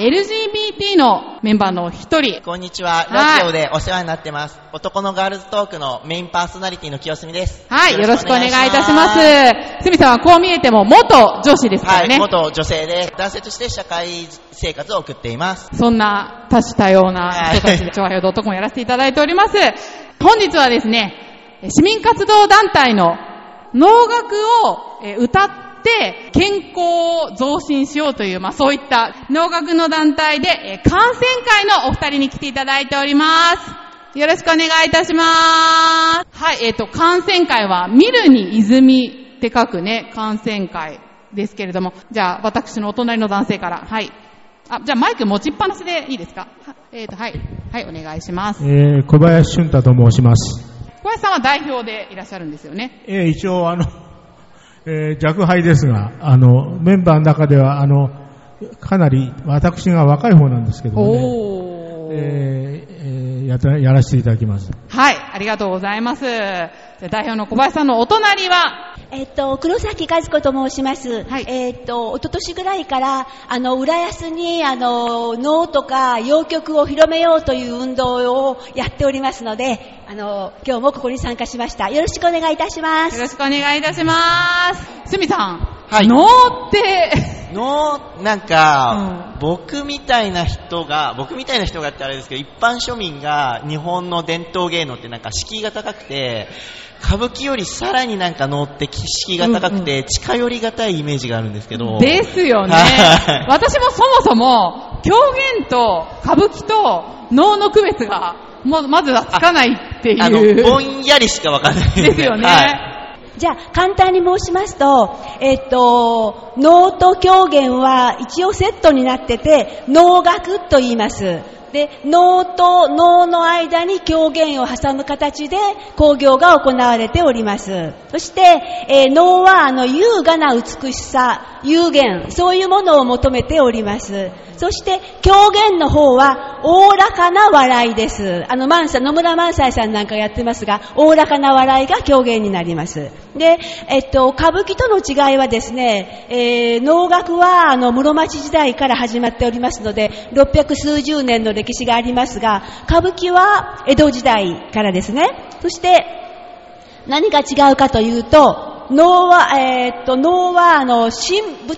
LGBT のメンバーの一人。こんにちは。ラジオでお世話になってます。男のガールズトークのメインパーソナリティの清澄です。はい、よろしくお願いいたします。すみさんはこう見えても元女子ですからね。はい、元女性で男性として社会生活を送っています。そんな多種多様な人たちで長平.comをやらせていただいております。本日はですね、市民活動団体の能楽を歌ってで健康を増進しようという、そういった能楽の団体で、観戦会のお二人に来ていただいております。よろしくお願いいたします。はい、観戦会は見るに泉って書くね、観戦会ですけれども、じゃあ私のお隣の男性から、はい。あ、じゃあマイク持ちっぱなしでいいですか？はい、はい、お願いします。小林俊太と申します。小林さんは代表でいらっしゃるんですよね。一応若輩ですが、メンバーの中では、かなり、私が若い方なんですけどもね、やらせていただきます。はい、ありがとうございます。代表の小林さんのお隣は、黒崎和子と申します。はい、おととしぐらいから、浦安に、能とか洋曲を広めようという運動をやっておりますので、今日もここに参加しました。よろしくお願いいたします。よろしくお願いいたします。すみさん。はい。能って、能、なんか、僕みたいな人がってあれですけど、一般庶民が日本の伝統芸能ってなんか敷居が高くて、歌舞伎よりさらになんか能って敷居が高くて、近寄りがたいイメージがあるんですけど。ですよね。私もそもそも、狂言と歌舞伎と能の区別が、まずはつかないっていう。ぼんやりしかわかんないですよね。はい。じゃあ簡単に申しますと、能と狂言は一応セットになってて能楽と言います。で、能と能の間に狂言を挟む形で興行が行われております。そして、能は優雅な美しさ、幽玄、そういうものを求めております。そして狂言の方は大らかな笑いです。野村萬斎さんなんかやってますが、大らかな笑いが狂言になります。で、歌舞伎との違いはですね、能楽は室町時代から始まっておりますので、600数十年の歴史がありますが、歌舞伎は江戸時代からですね。そして何が違うかというと、能は舞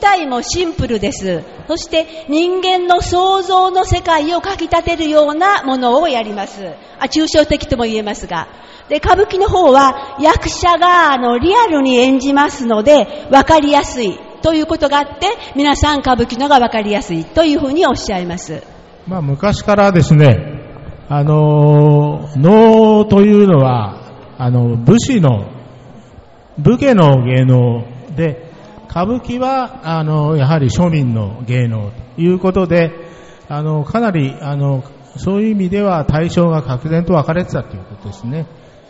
台もシンプルです。そして人間の想像の世界をかき立てるようなものをやります。抽象的とも言えますが。で、歌舞伎の方は役者がリアルに演じますので分かりやすいということがあって、皆さん歌舞伎のが分かりやすいというふうにおっしゃいます。昔からですね、能というのは武家の芸能で、歌舞伎はやはり庶民の芸能ということで、かなりそういう意味では対象が確然と分かれてたということですね。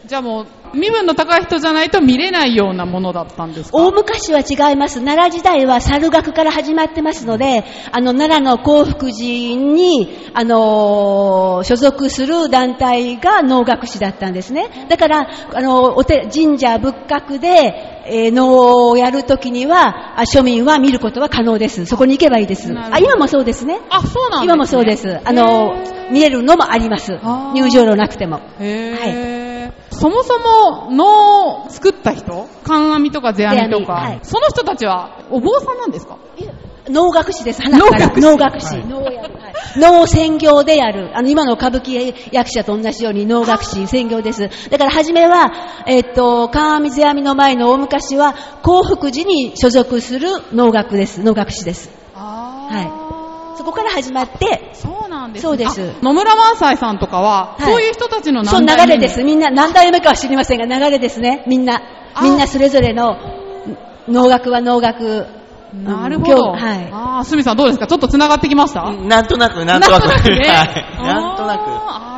じゃあもう身分の高い人じゃないと見れないようなものだったんですか？大昔は違います。奈良時代は猿楽から始まってますので、奈良の興福寺に、所属する団体が能楽師だったんですね。だから神社仏閣で能をやるときには庶民は見ることは可能です。そこに行けばいいです。今もそうですね。あ、そうなんですね。今もそうです。見れるのもあります。入場料なくても。そもそも能を作った人、観阿弥とか世阿弥とか、はい、その人たちはお坊さんなんですか？能楽師です。能楽師。能を専業でやる。今の歌舞伎役者と同じように能楽師専業です。だから初めは、観阿弥世阿弥の前の大昔は興福寺に所属する能楽師です。はい、そこから始まって。そうなんですね。そうです。野村萬斎さんとかは、はい、そういう人たちの何代目？そう、流れです。みんな何代目かは知りませんが流れですね。みんなそれぞれの能楽は能楽。なるほど。はい。すみさんどうですか？ちょっと繋がってきました？なんとなくね。なんとな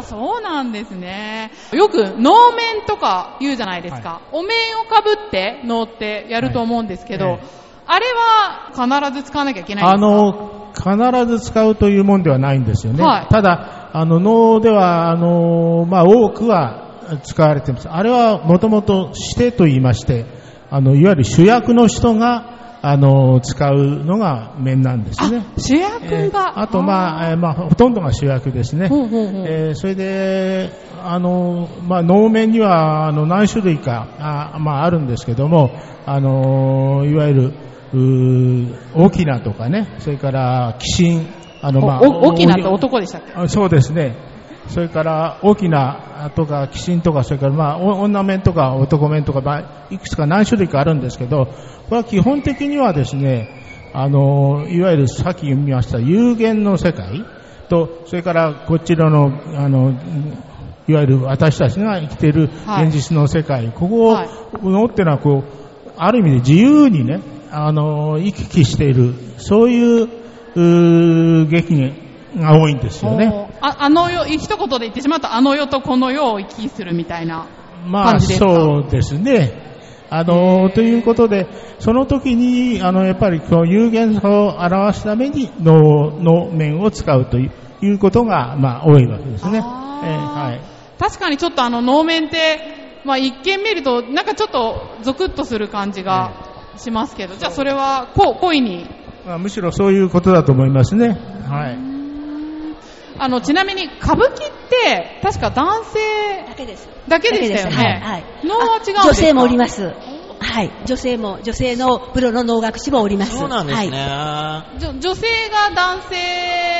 く。そうなんですね。よく能面とか言うじゃないですか。はい、お面をかぶって能ってやると思うんですけど、はい、あれは必ず使わなきゃいけないんですか？必ず使うというもんではないんですよね。はい、ただ能では多くは使われています。あれはもともとしてと言いまして、いわゆる主役の人が使うのが麺なんですね。主役が、あとほとんどが主役ですね。ほうほうほう。それで能面には何種類かあるんですけども、いわゆる翁とかね、それから鬼神、翁と男でしたっけ？そうですね。それから翁とか鬼神とか、それから女面とか男面とか、いくつか何種類かあるんですけど、これは基本的にはですね、いわゆるさっき見ました幽玄の世界と、それからこちらのいわゆる私たちが生きている現実の世界、はい、ここのっていうのはこうある意味で自由にね、行き来している、そういう劇が多いんですよね。一言で言ってしまうと、あの世とこの世を行き来するみたいな感じですか？そうですね。ということで、その時にやっぱりこう有限さを表すために能面を使うということが多いわけですね。はい、確かにちょっと能面って、一見見るとなんかちょっとゾクッとする感じがしますけど、じゃあそれは恋に、むしろそういうことだと思いますね。はい。ちなみに歌舞伎って確か男性だけでしたよね。はい、能は違うんですか？女性もおります。はい、女性のプロの能楽師もおります。そうなんですね。はい、女性が男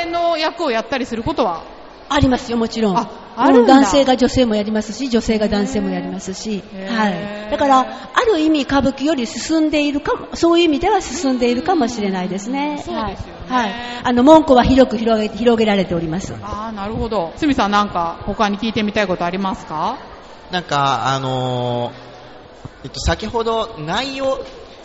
性の役をやったりすることはありますよ、もちろん。あるんだ。男性が女性もやりますし、女性が男性もやりますし、はい、だからある意味歌舞伎より進んでいるかも、そういう意味では進んでいるかもしれないですね。そうですよね。はい、門戸は広く広げられております。なるほど。すみさん、なんか他に聞いてみたいことありますか？なんか先ほど内容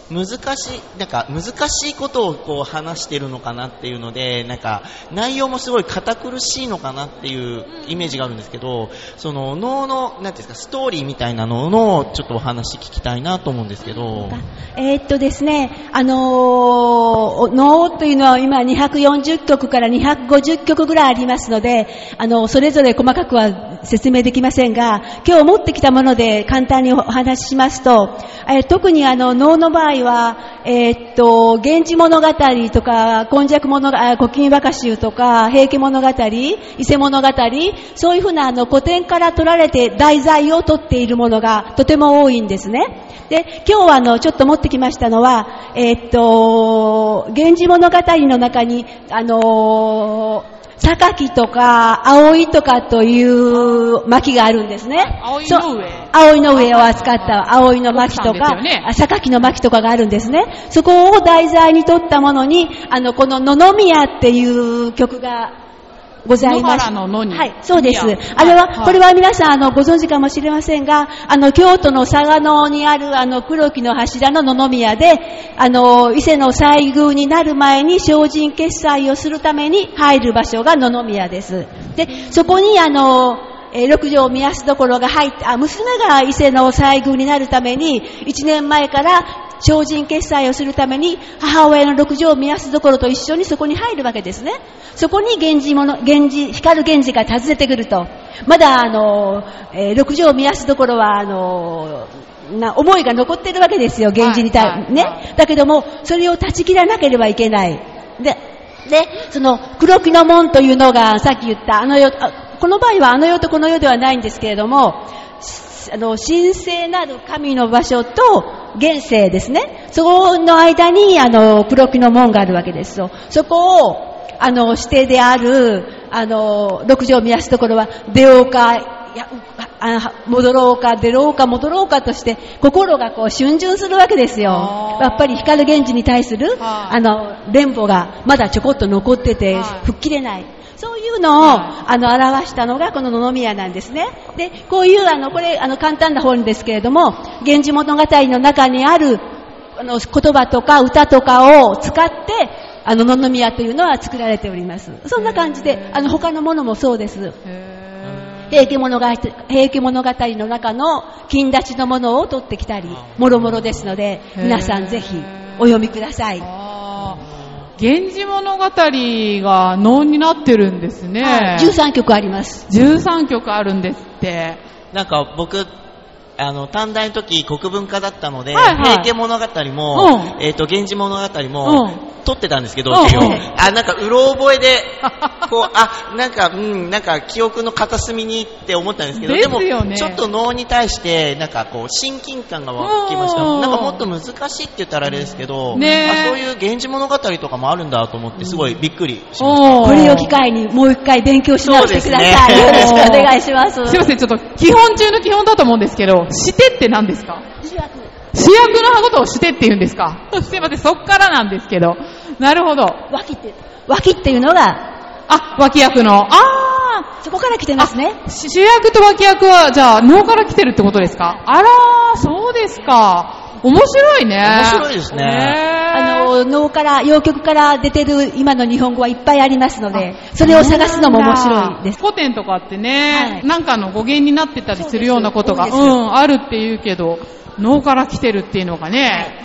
難しいことをこう話しているのかなっていうので、なんか内容もすごい堅苦しいのかなっていうイメージがあるんですけど、その能のなんていうんですか、ストーリーみたいなののちょっとお話聞きたいなと思うんですけど。ですね、能というのは今240曲から250曲ぐらいありますので、それぞれ細かくは説明できませんが、今日持ってきたもので簡単にお話ししますと、特に能の場合は、源氏物語とか今昔物語、古今和歌集とか平家物語、伊勢物語、そういうふうな古典から取られて題材を取っているものがとても多いんですね。で、今日はちょっと持ってきましたのは、源氏物語の中に榊とか葵とかという巻があるんですね。葵の上を扱った葵の巻とか、榊の巻とかがあるんですね。そこを題材にとったものに、この野々宮っていう曲がございます。はい、そうです。あれは、これは皆さんご存知かもしれませんが、京都の嵯峨野にある黒木の柱の野々宮で、伊勢の西宮になる前に精進決裁をするために入る場所が野々宮です。で、そこに六条御息所が入って、娘が伊勢の西宮になるために、1年前から精進決裁をするために母親の六条御息所と一緒にそこに入るわけですね。そこに光源氏が訪ねてくると、まだ六条御息所は思いが残っているわけですよ、源氏にね。だけどもそれを断ち切らなければいけない。で、その黒木の門というのがさっき言ったこの場合はあの世とこの世ではないんですけれども、神聖なる神の場所と現世ですね、そこの間に黒木の門があるわけですよ。そこを指定である六条御息所は出ようか戻ろうか、出ろうか戻ろうかとして心がこう逡巡するわけですよ。やっぱり光源氏に対する連母がまだちょこっと残ってて吹っ切れない、そういうのを表したのがこの野々宮なんですね。で、こういうこれ簡単な本ですけれども、源氏物語の中にある言葉とか歌とかを使って野々宮というのは作られております。そんな感じで他のものもそうです。平家物語の中の金立ちのものを取ってきたり、もろもろですので、皆さんぜひお読みください。源氏物語が能になってるんですね。13曲あります。13曲あるんですって。なんか僕短大の時国文化だったので、はいはい、平家物語も、源氏物語も取ってたんですけど、なんかうろ覚えでこうなんか記憶の片隅にって思ったんですけど、でもちょっと脳に対してなんかこう親近感が湧きました。なんかもっと難しいって言ったらあれですけど、ね、そういう源氏物語とかもあるんだと思ってすごいびっくりしました。これを機会にもう一回勉強し直してください、ね、よろしくお願いします。すいません、ちょっと基本中の基本だと思うんですけど、してって何ですか？主役のことをしてって言うんですか？すいません、そっからなんですけど。なるほど。脇っていうのが脇役のそこから来てますね。主役と脇役はじゃあ能から来てるってことですか？あらー、そうですか。面白いね。面白いですね。能から洋曲から出てる今の日本語はいっぱいありますので、それを探すのも面白いです。古典とかってね、はい、なんかの語源になってたりするようなことがあるっていうけど、能から来てるっていうのがね、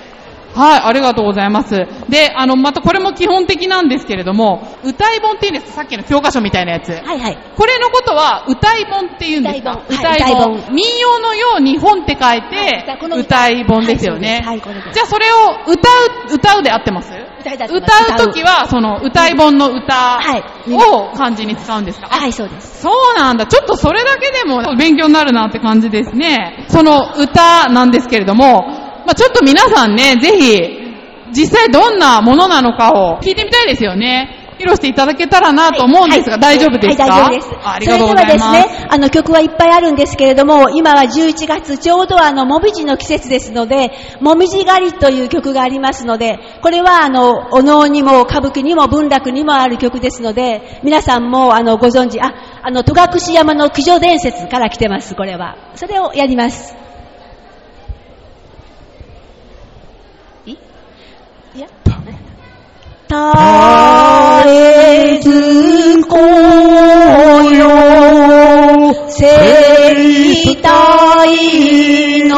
はい、ありがとうございます。で、またこれも基本的なんですけれども、歌い本っていうんですか？さっきの教科書みたいなやつ。はいはい。これのことは歌い本っていうんですか？歌い本。民謡のように本って書いて、はい、歌い本ですよね。はい、はい、じゃあそれを歌うで合ってます？歌うときは、その歌い本の歌を漢字に使うんですか？はい、そうです。そうなんだ。ちょっとそれだけでも勉強になるなって感じですね。その歌なんですけれども、ちょっと皆さんね、ぜひ実際どんなものなのかを聞いてみたいですよね。披露していただけたらなと思うんですが、はいはい、大丈夫ですか？はい、大丈夫です。ありがとうございます。それではですね、曲はいっぱいあるんですけれども、今は11月、ちょうどもみじの季節ですので、もみじ狩りという曲がありますので、これはお能にも歌舞伎にも文楽にもある曲ですので、皆さんもご存知、戸隠山の九条伝説から来てます、これは。それをやります。たれずこよ生体の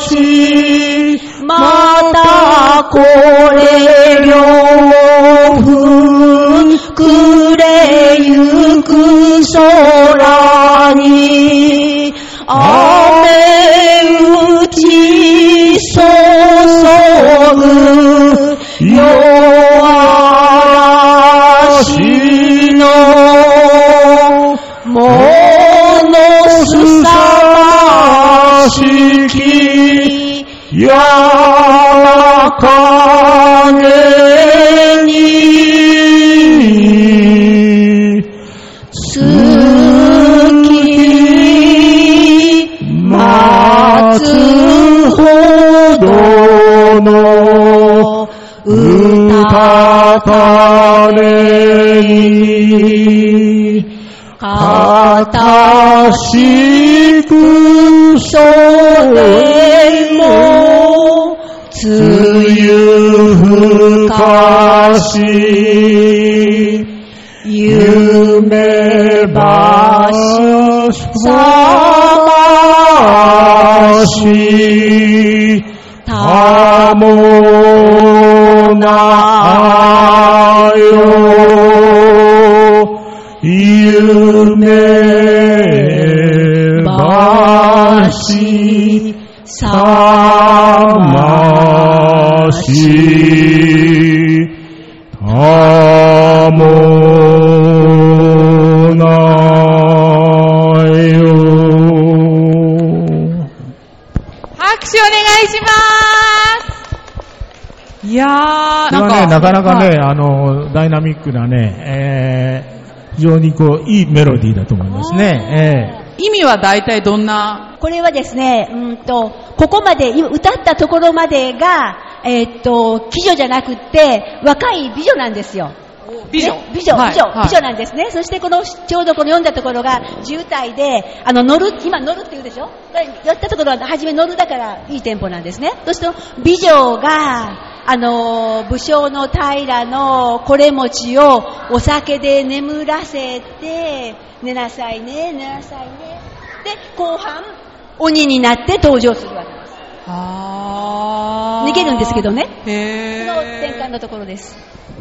しまたこれよ暮れゆく空に雨打ち注ぐよやかげに月待つほどのうたたれにかたしくそれもつゆふかし夢ばしさばしたもなよ夢ばしさしたもないよ。拍手お願いします。いやー、なかなかね、ダイナミックなね、非常にこういいメロディーだと思いますね。意味は大体どんな？これはですね、ここまで歌ったところまでが、貴女じゃなくって若い美女なんですよ。美女なんですね。そしてちょうどこの読んだところが渋滞で、今乗るって言うでしょ。やったところは初め乗るだからいいテンポなんですね。そして美女が武将の平のこれ持ちをお酒で眠らせて、寝なさいね、寝なさいね。で、後半、鬼になって登場するわけです。逃げるんですけどね。の転換のところです。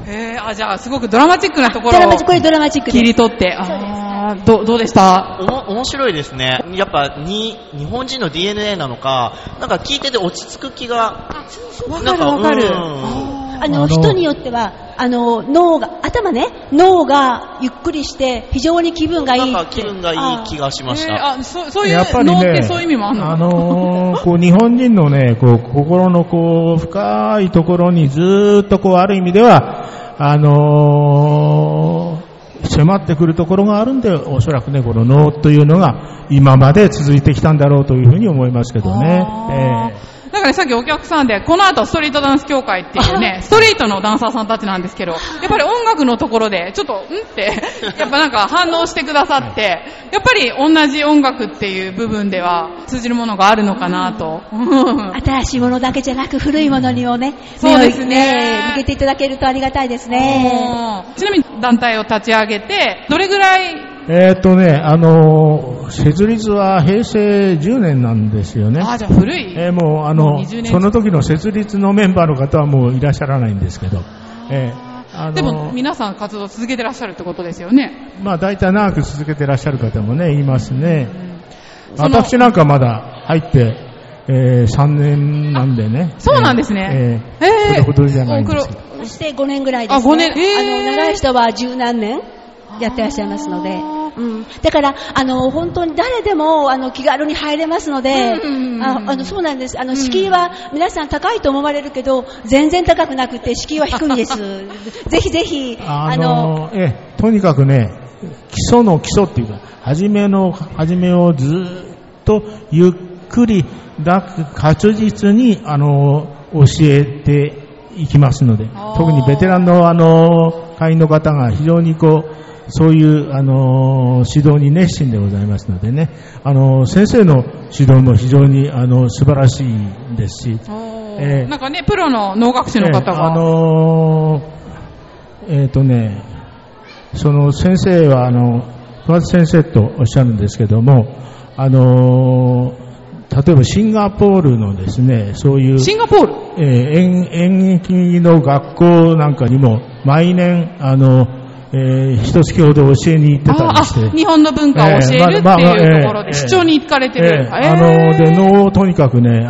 じゃあ、すごくドラマチックなところを切り取って。そうです。さん、どうでした？面白いですね。やっぱ日本人の DNA なのか、なんか聞いてて落ち着く気が。わかるわかる。人によっては脳が頭ね、脳がゆっくりして非常に気分がいい、なんか気分がいい気がしました。そういう脳ってそういう意味もあるの？こう日本人のね、こう心のこう深いところにずっとこうある意味では迫ってくるところがあるんで、おそらくねこの脳というのが今まで続いてきたんだろうというふうに思いますけどね。だから、ね、さっきお客さんでこの後ストリートダンス協会っていうねストリートのダンサーさんたちなんですけど、やっぱり音楽のところでちょっとってやっぱなんか反応してくださって、やっぱり同じ音楽っていう部分では通じるものがあるのかなと新しいものだけじゃなく古いものにもね、そうですね、向けていただけるとありがたいですね。ちなみに団体を立ち上げてどれぐらい？設立は平成10年なんですよね。じゃあ古い。もうその時の設立のメンバーの方はもういらっしゃらないんですけど、でも皆さん活動続けてらっしゃるってことですよね。まあ大体長く続けてらっしゃる方もねいますね。私なんかまだ入って、3年なんでね。そうなんですね。それほどじゃないんですけど。そして5年ぐらいですね。5年、長い人は十何年やってらっしゃいますので、だから本当に誰でも気軽に入れますので、そうなんです。敷居は皆さん高いと思われるけど、全然高くなくて敷居は低いですぜひぜひとにかくね、基礎の基礎っていうか、初めをずっとゆっくり確実に教えていきますので、特にベテランの会員の方が非常にこうそういう指導に熱心でございますのでね、先生の指導も非常に素晴らしいですし、なんかねプロの能楽師の方がその先生は桑田先生とおっしゃるんですけども、例えばシンガポールのですね、そういうシンガポール、演劇の学校なんかにも毎年一月ほど教えに行ってたりして、日本の文化を教えるっていうところで出張に行かれてる、能をとにかくね、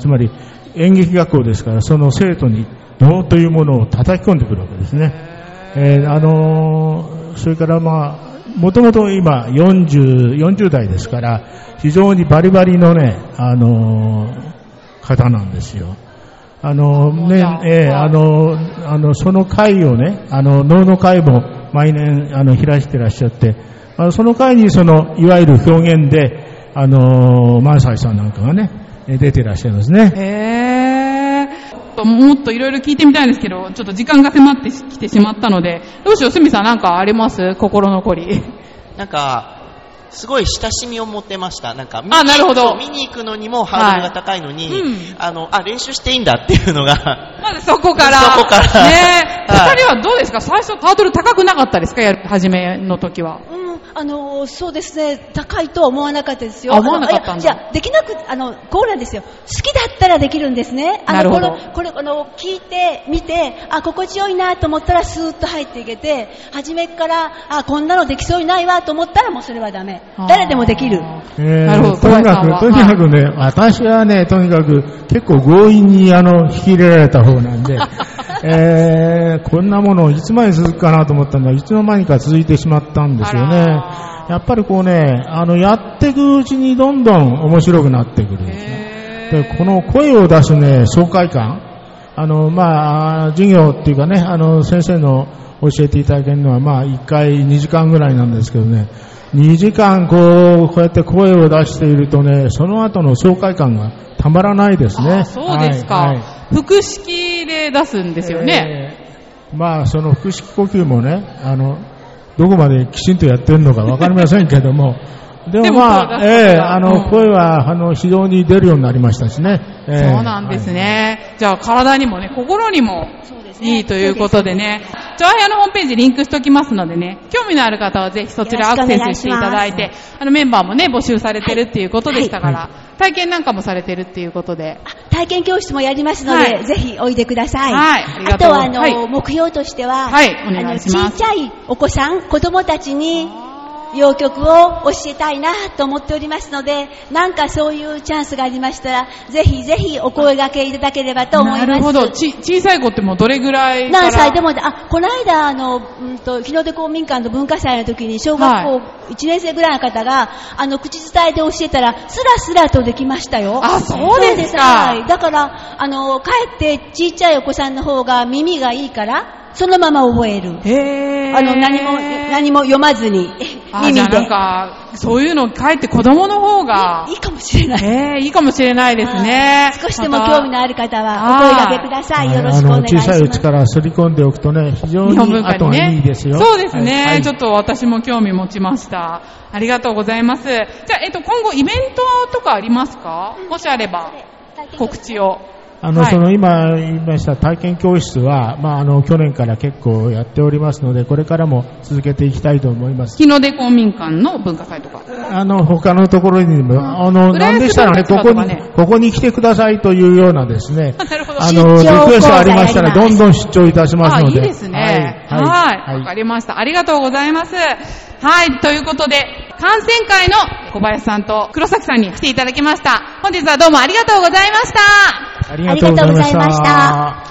つまり演劇学校ですから、その生徒に能というものを叩き込んでくるわけですね。それからもともと今40代ですから、非常にバリバリのね方なんですよ。その会をね、能の会も毎年開いてらっしゃって、その会にいわゆる表現で萬斎さんなんかがね出てらっしゃいますね。もっといろいろ聞いてみたいんですけど、ちょっと時間が迫ってきてしまったので、どうしよう、角さんなんかあります？心残り。なんかすごい親しみを持ってました。なんか見に行くのにもハードルが高いのに、練習していいんだっていうのがまずそこからね。2人はどうですか？最初ハードル高くなかったですか？初めの時は。そうですね、高いとは思わなかったですよ。思わなかったんだ。じゃあできなくこうなんですよ。好きだったらできるんですね。聞いてみて、心地よいなと思ったらスーッと入っていけて、初めからこんなのできそうにないわと思ったらもうそれはダメ。誰でもできる。とにかくね、私はねとにかく結構強引に引き入れられた方なんでこんなものいつまで続くかなと思ったんだ、いつの間にか続いてしまったんですよね。やっぱりこうね、やっていくうちにどんどん面白くなってくるんですね。でこの声を出すね爽快感、授業っていうかね、先生の教えていただけるのは1回2時間ぐらいなんですけどね、2時間こうやって声を出しているとね、その後の爽快感がたまらないですね。そうですか。腹式で出すんですよね。その腹式呼吸もね、どこまできちんとやってるのかわかりませんけどもでも声は非常に出るようになりましたしね。そうなんですね。じゃあ体にもね心にもいいということでね、ちょあやのホームページリンクしておきますのでね、興味のある方はぜひそちらアクセスしていただいて、メンバーもね募集されてるっていうことでしたから、体験なんかもされてるっていうことで、体験教室もやりますので、ぜひおいでください。あとは目標としては、お願いします。小さいお子さん、子供たちに謡曲を教えたいなと思っておりますので、なんかそういうチャンスがありましたらぜひぜひお声掛けいただければと思います。なるほど。小さい子ってもうどれぐらいから何歳でも、この間日の出公民館の文化祭の時に小学校1年生ぐらいの方が、口伝えで教えたらスラスラとできましたよ。あ、そうですか。そうです。だからかえって小さいお子さんの方が耳がいいからそのまま覚える。へー。何も読まずに耳で。なんかそういうのかえって子供の方がいいかもしれない。いいかもしれないですね。少しでも興味のある方はお声掛けください。よろしくお願いします。小さいうちから刷り込んでおくとね、非常に後がいいですよ。そうですね、はい。ちょっと私も興味持ちました。ありがとうございます。じゃあ今後イベントとかありますか？もしあれば告知を。はい、今言いました体験教室は、去年から結構やっておりますので、これからも続けていきたいと思います。日の出公民館の文化祭とか。他のところにも、何でしたらね、ここに来てくださいというようなですね、リクエストありましたら、どんどん出張いたしますので。いいですね。はい。わかりました。ありがとうございます。はい。ということで、観戦会の小林さんと黒崎さんに来ていただきました。本日はどうもありがとうございました。ありがとうございました。